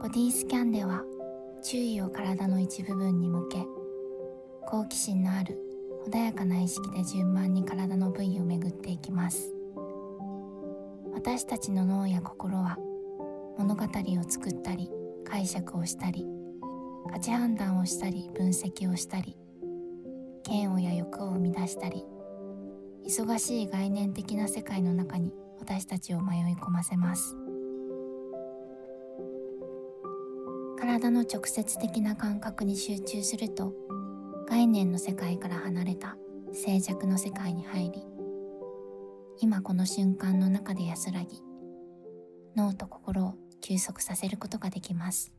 ボディスキャンでは注意を体の一部分に向け、好奇心のある穏やかな意識で順番に体の部位を巡っていきます。私たちの脳や心は物語を作ったり、解釈をしたり、価値判断をしたり、分析をしたり、嫌悪や欲を生み出したり、忙しい概念的な世界の中に私たちを迷い込ませます。体の直接的な感覚に集中すると、概念の世界から離れた静寂の世界に入り、今この瞬間の中で安らぎ、脳と心を休息させることができます。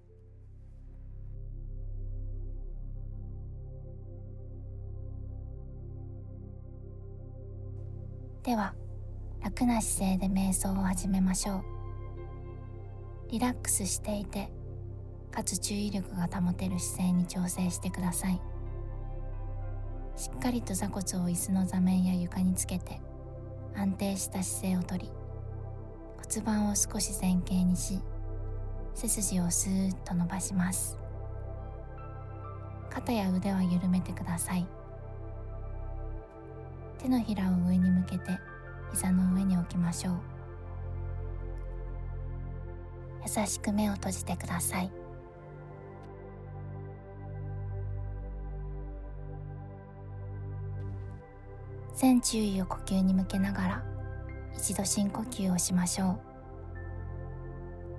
では、楽な姿勢で瞑想を始めましょう。リラックスしていて、かつ注意力が保てる姿勢に調整してください。しっかりと座骨を椅子の座面や床につけて、安定した姿勢をとり、骨盤を少し前傾にし、背筋をスーッと伸ばします。肩や腕は緩めてください。手のひらを上に向けて膝の上に置きましょう。優しく目を閉じてください。全注意を呼吸に向けながら一度深呼吸をしましょう。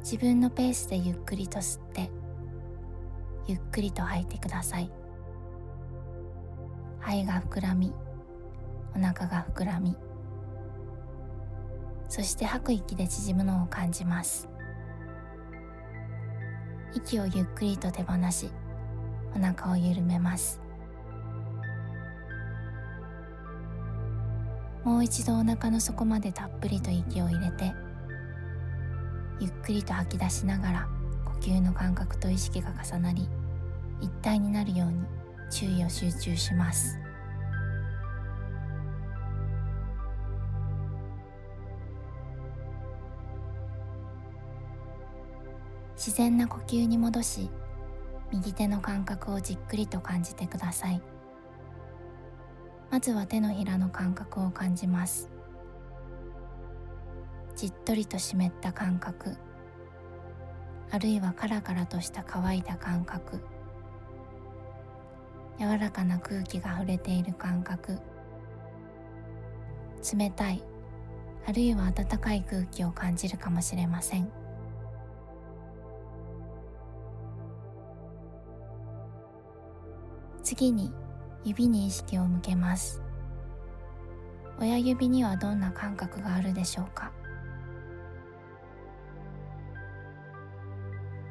自分のペースでゆっくりと吸って、ゆっくりと吐いてください。肺が膨らみ、お腹が膨らみ、そして吐く息で縮むのを感じます。息をゆっくりと手放し、お腹を緩めます。もう一度お腹の底までたっぷりと息を入れて、ゆっくりと吐き出しながら呼吸の感覚と意識が重なり、一体になるように注意を集中します。自然な呼吸に戻し、右手の感覚をじっくりと感じてください。まずは手のひらの感覚を感じます。じっとりと湿った感覚、あるいはカラカラとした乾いた感覚、柔らかな空気が触れている感覚、冷たい、あるいは暖かい空気を感じるかもしれません。次に指に意識を向けます。親指にはどんな感覚があるでしょうか。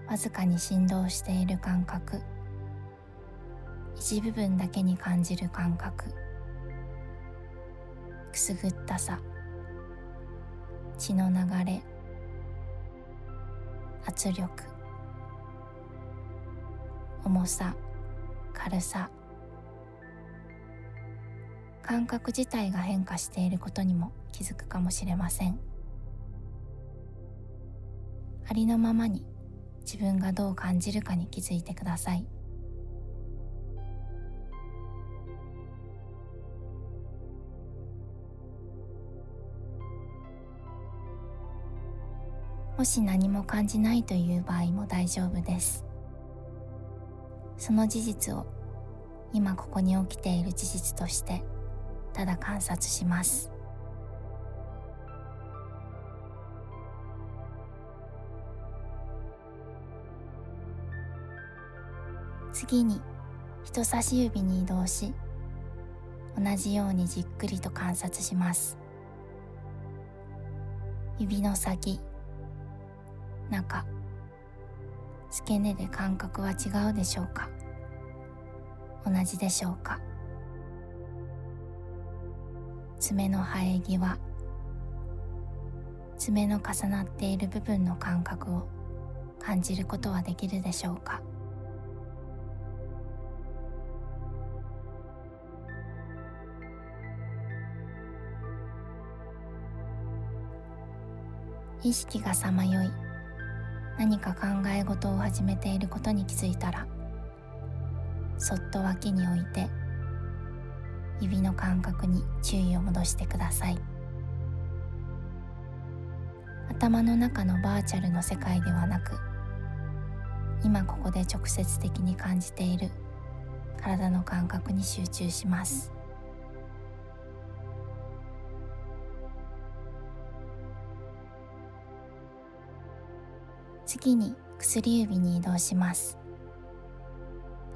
わずかに振動している感覚、一部分だけに感じる感覚、くすぐったさ、血の流れ、圧力、重さ、軽さ、感覚自体が変化していることにも気づくかもしれません。ありのままに自分がどう感じるかに気づいてください。もし何も感じないという場合も大丈夫です。その事実を今ここに起きている事実としてただ観察します。次に人差し指に移動し、同じようにじっくりと観察します。指の先、中、付け根で感覚は違うでしょうか、同じでしょうか。爪の生え際、爪の重なっている部分の感覚を感じることはできるでしょうか。意識がさまよい、何か考え事を始めていることに気づいたら、そっと脇に置いて指の感覚に注意を戻してください。頭の中のバーチャルの世界ではなく、今ここで直接的に感じている体の感覚に集中します。次に薬指に移動します。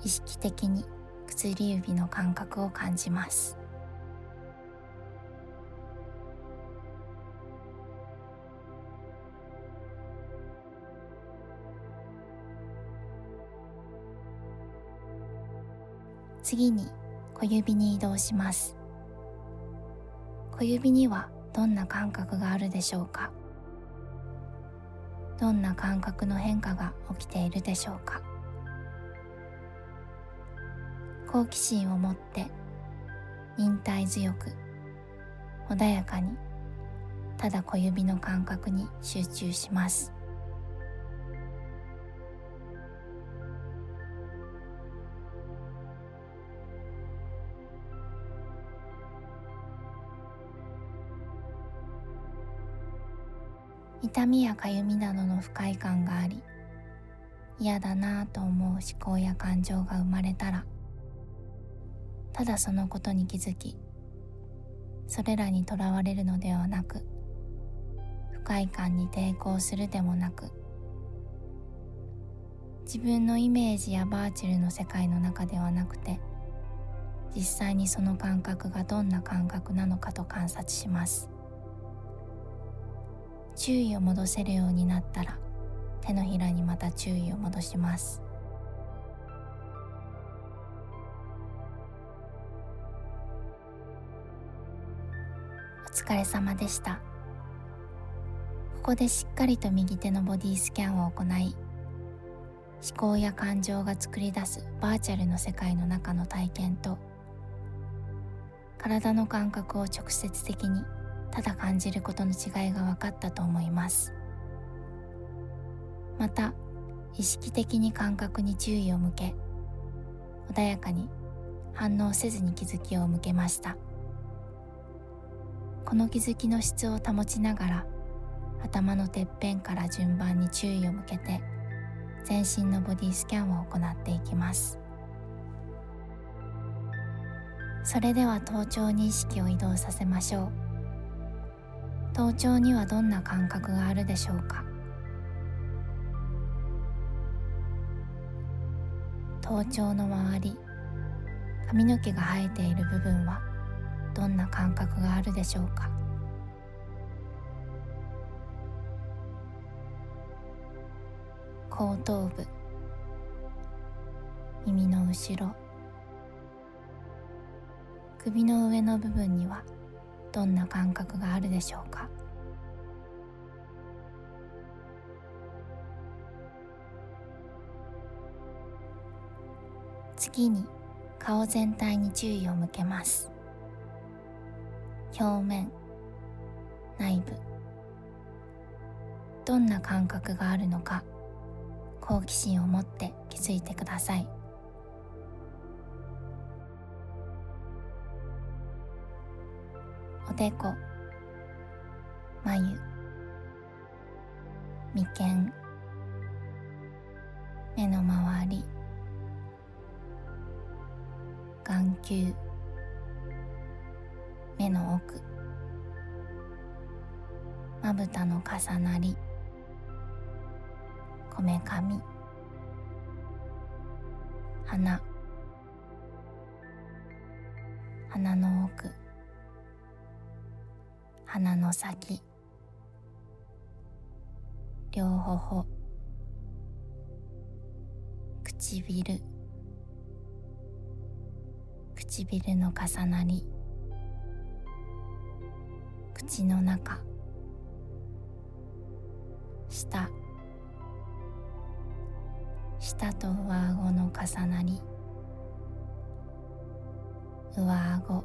意識的に薬指の感覚を感じます。次に小指に移動します。小指にはどんな感覚があるでしょうか。どんな感覚の変化が起きているでしょうか。好奇心を持って忍耐強く穏やかに、ただ小指の感覚に集中します。痛みやかゆみなどの不快感があり、嫌だなぁと思う思考や感情が生まれたら、ただそのことに気づき、それらにとらわれるのではなく、不快感に抵抗するでもなく、自分のイメージやバーチャルの世界の中ではなくて、実際にその感覚がどんな感覚なのかと観察します。注意を戻せるようになったら、手のひらにまた注意を戻します。お疲れ様でした。ここでしっかりと右手のボディスキャンを行い、思考や感情が作り出すバーチャルの世界の中の体験と、体の感覚を直接的にただ感じることの違いが分かったと思います。また、意識的に感覚に注意を向け、穏やかに反応せずに気づきを向けました。この気づきの質を保ちながら、頭のてっぺんから順番に注意を向けて、全身のボディスキャンを行っていきます。それでは頭頂に意識を移動させましょう。頭頂にはどんな感覚があるでしょうか。頭頂の周り、髪の毛が生えている部分はどんな感覚があるでしょうか。後頭部、耳の後ろ、首の上の部分にはどんな感覚があるでしょうか。次に顔全体に注意を向けます。表面、内部、どんな感覚があるのか、好奇心を持って気づいてください。おでこ、眉、眉間、目の周り、眼球、目の奥、まぶたの重なり、こめかみ、鼻、鼻の奥、鼻の先、両頬、唇、唇の重なり、口の中、舌、舌と上顎の重なり、上顎、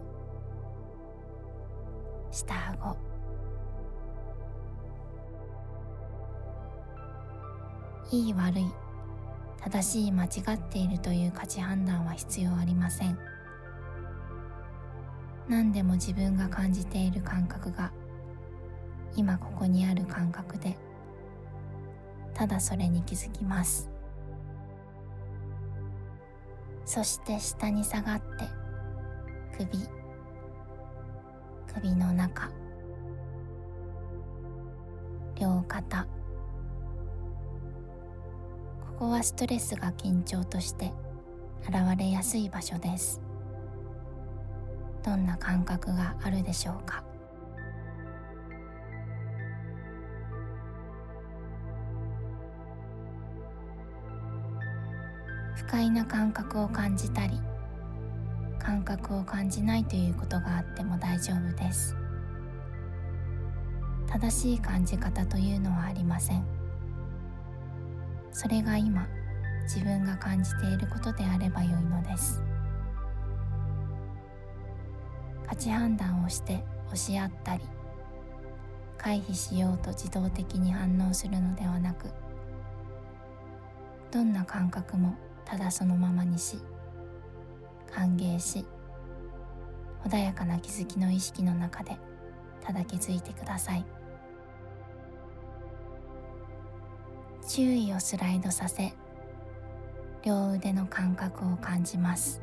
下顎。いい悪い、正しい間違っているという価値判断は必要ありません。何でも自分が感じている感覚が今ここにある感覚で、ただそれに気づきます。そして下に下がって首の中、両肩、ここはストレスが緊張として現れやすい場所です。どんな感覚があるでしょうか。不快な感覚を感じたり、感覚を感じないということがあっても大丈夫です。正しい感じ方というのはありません。それが今自分が感じていることであればよいのです。価値判断をして押し合ったり、回避しようと自動的に反応するのではなく、どんな感覚もただそのままにし、歓迎し、穏やかな気づきの意識の中でただ気づいてください。注意をスライドさせ、両腕の感覚を感じます。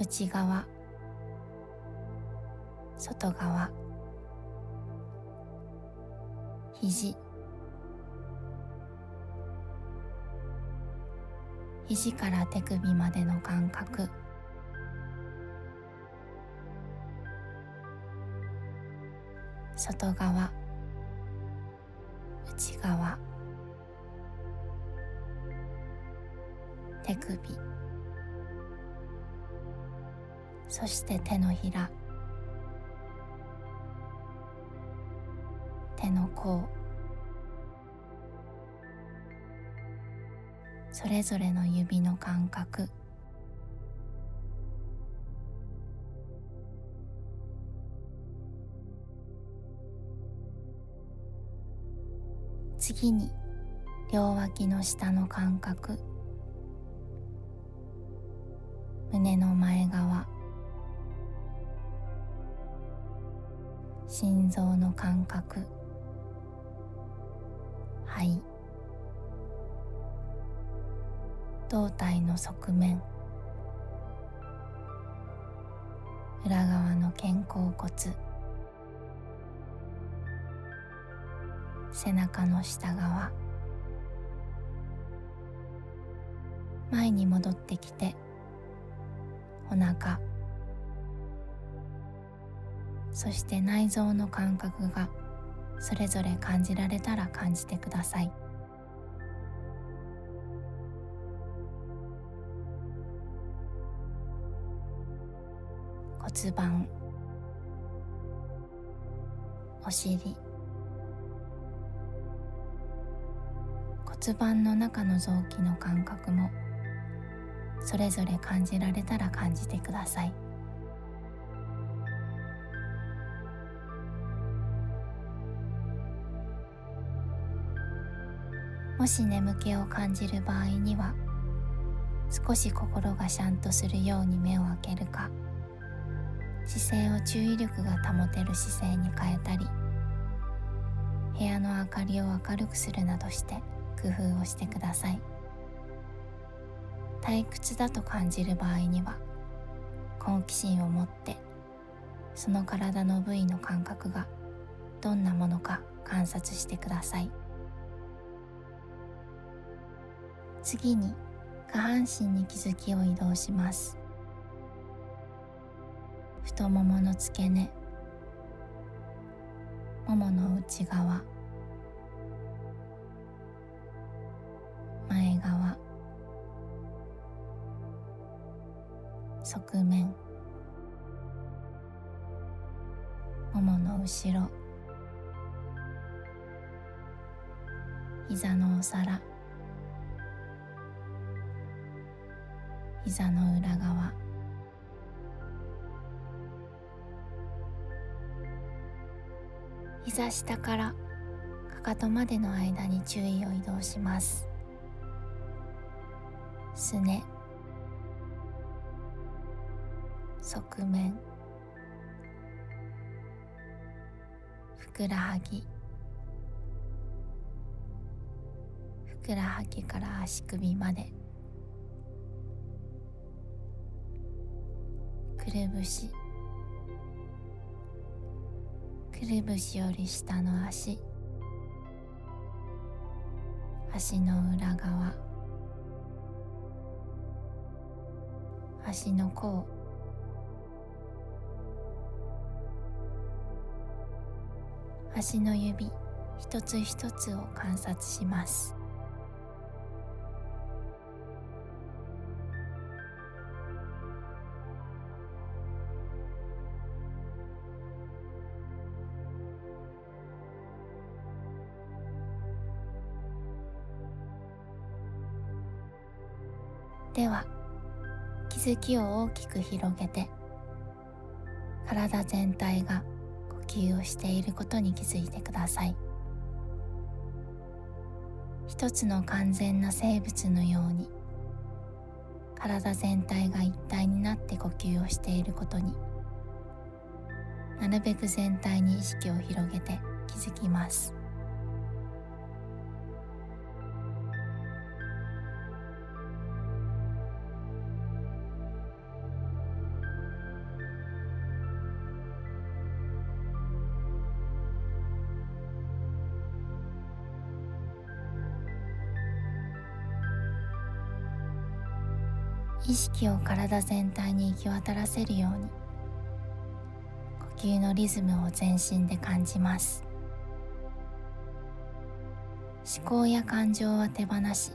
内側、外側、肘から手首までの感覚、外側、内側、手首、そして手のひら、手の甲、それぞれの指の感覚、次に両脇の下の感覚、胸の前側、心臓の感覚、肺、胴体の側面、裏側の肩甲骨、背中の下側。前に戻ってきて、お腹、そして内臓の感覚がそれぞれ感じられたら感じてください。骨盤、お尻、骨盤の中の臓器の感覚もそれぞれ感じられたら感じてください。もし眠気を感じる場合には、少し心がシャンとするように目を開けるか、姿勢を注意力が保てる姿勢に変えたり、部屋の明かりを明るくするなどして工夫をしてください。退屈だと感じる場合には、好奇心を持ってその体の部位の感覚がどんなものか観察してください。次に下半身に気づきを移動します。太ももの付け根、ももの内側、前側、側面、ももの後ろ、膝のお皿、膝の裏側、膝下からかとまでの間に注意を移動します。すね、側面、ふくらはぎ、ふくらはぎから足首まで、くるぶし、くるぶしより下の足、足の裏側、足の甲、足の指一つ一つを観察します。では、気づきを大きく広げて、体全体が呼吸をしていることに気づいてください。一つの完全な生物のように、体全体が一体になって呼吸をしていることに、なるべく全体に意識を広げて気づきます。意識を体全体に行き渡らせるように、呼吸のリズムを全身で感じます。思考や感情は手放し、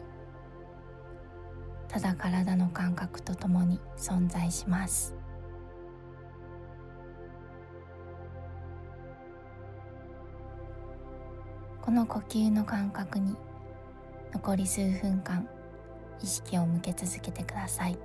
ただ体の感覚とともに存在します。この呼吸の感覚に残り数分間意識を向け続けてください。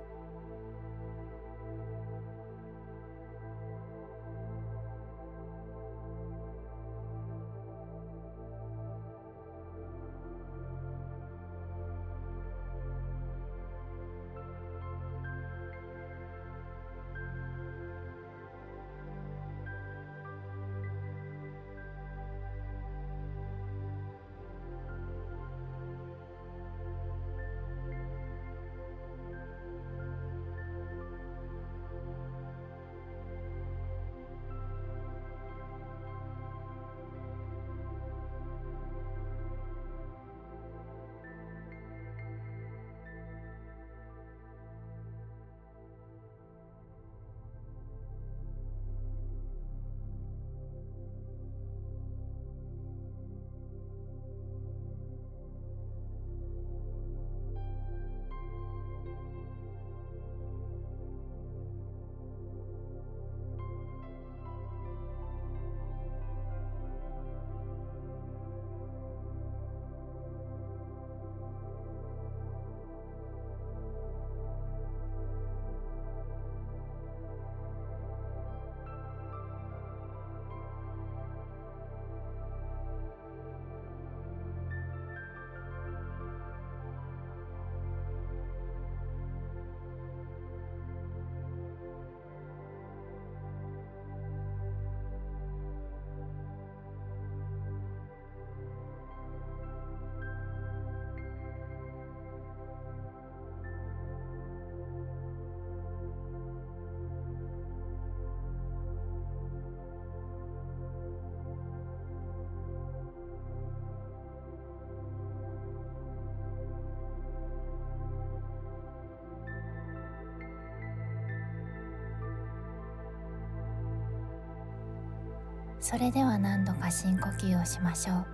それでは何度か深呼吸をしましょう。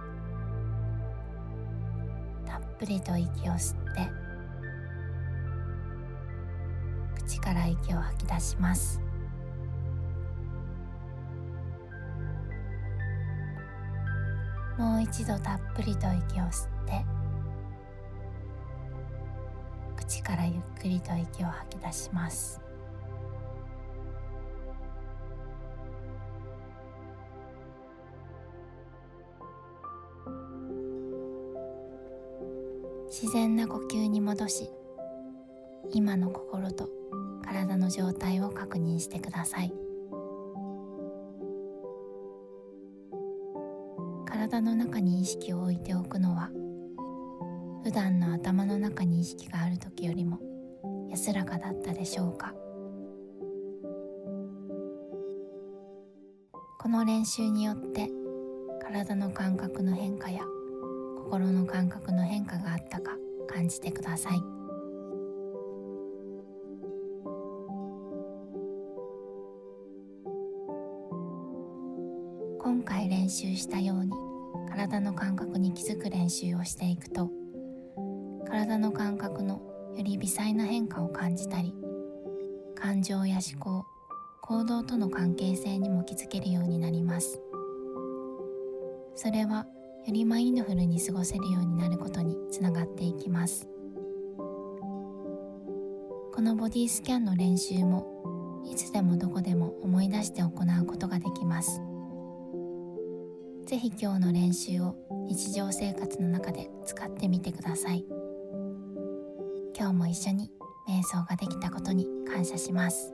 たっぷりと息を吸って、口から息を吐き出します。もう一度たっぷりと息を吸って、口からゆっくりと息を吐き出します。自然な呼吸に戻し、今の心と体の状態を確認してください。体の中に意識を置いておくのは、普段の頭の中に意識がある時よりも安らかだったでしょうか。この練習によって体の感覚の変化や心の感覚の変化があったか感じてください。今回練習したように体の感覚に気づく練習をしていくと、体の感覚のより微細な変化を感じたり、感情や思考、行動との関係性にも気づけるようになります。それはよりマインドフルに過ごせるようになることにつながっていきます。このボディスキャンの練習もいつでもどこでも思い出して行うことができます。ぜひ今日の練習を日常生活の中で使ってみてください。今日も一緒に瞑想ができたことに感謝します。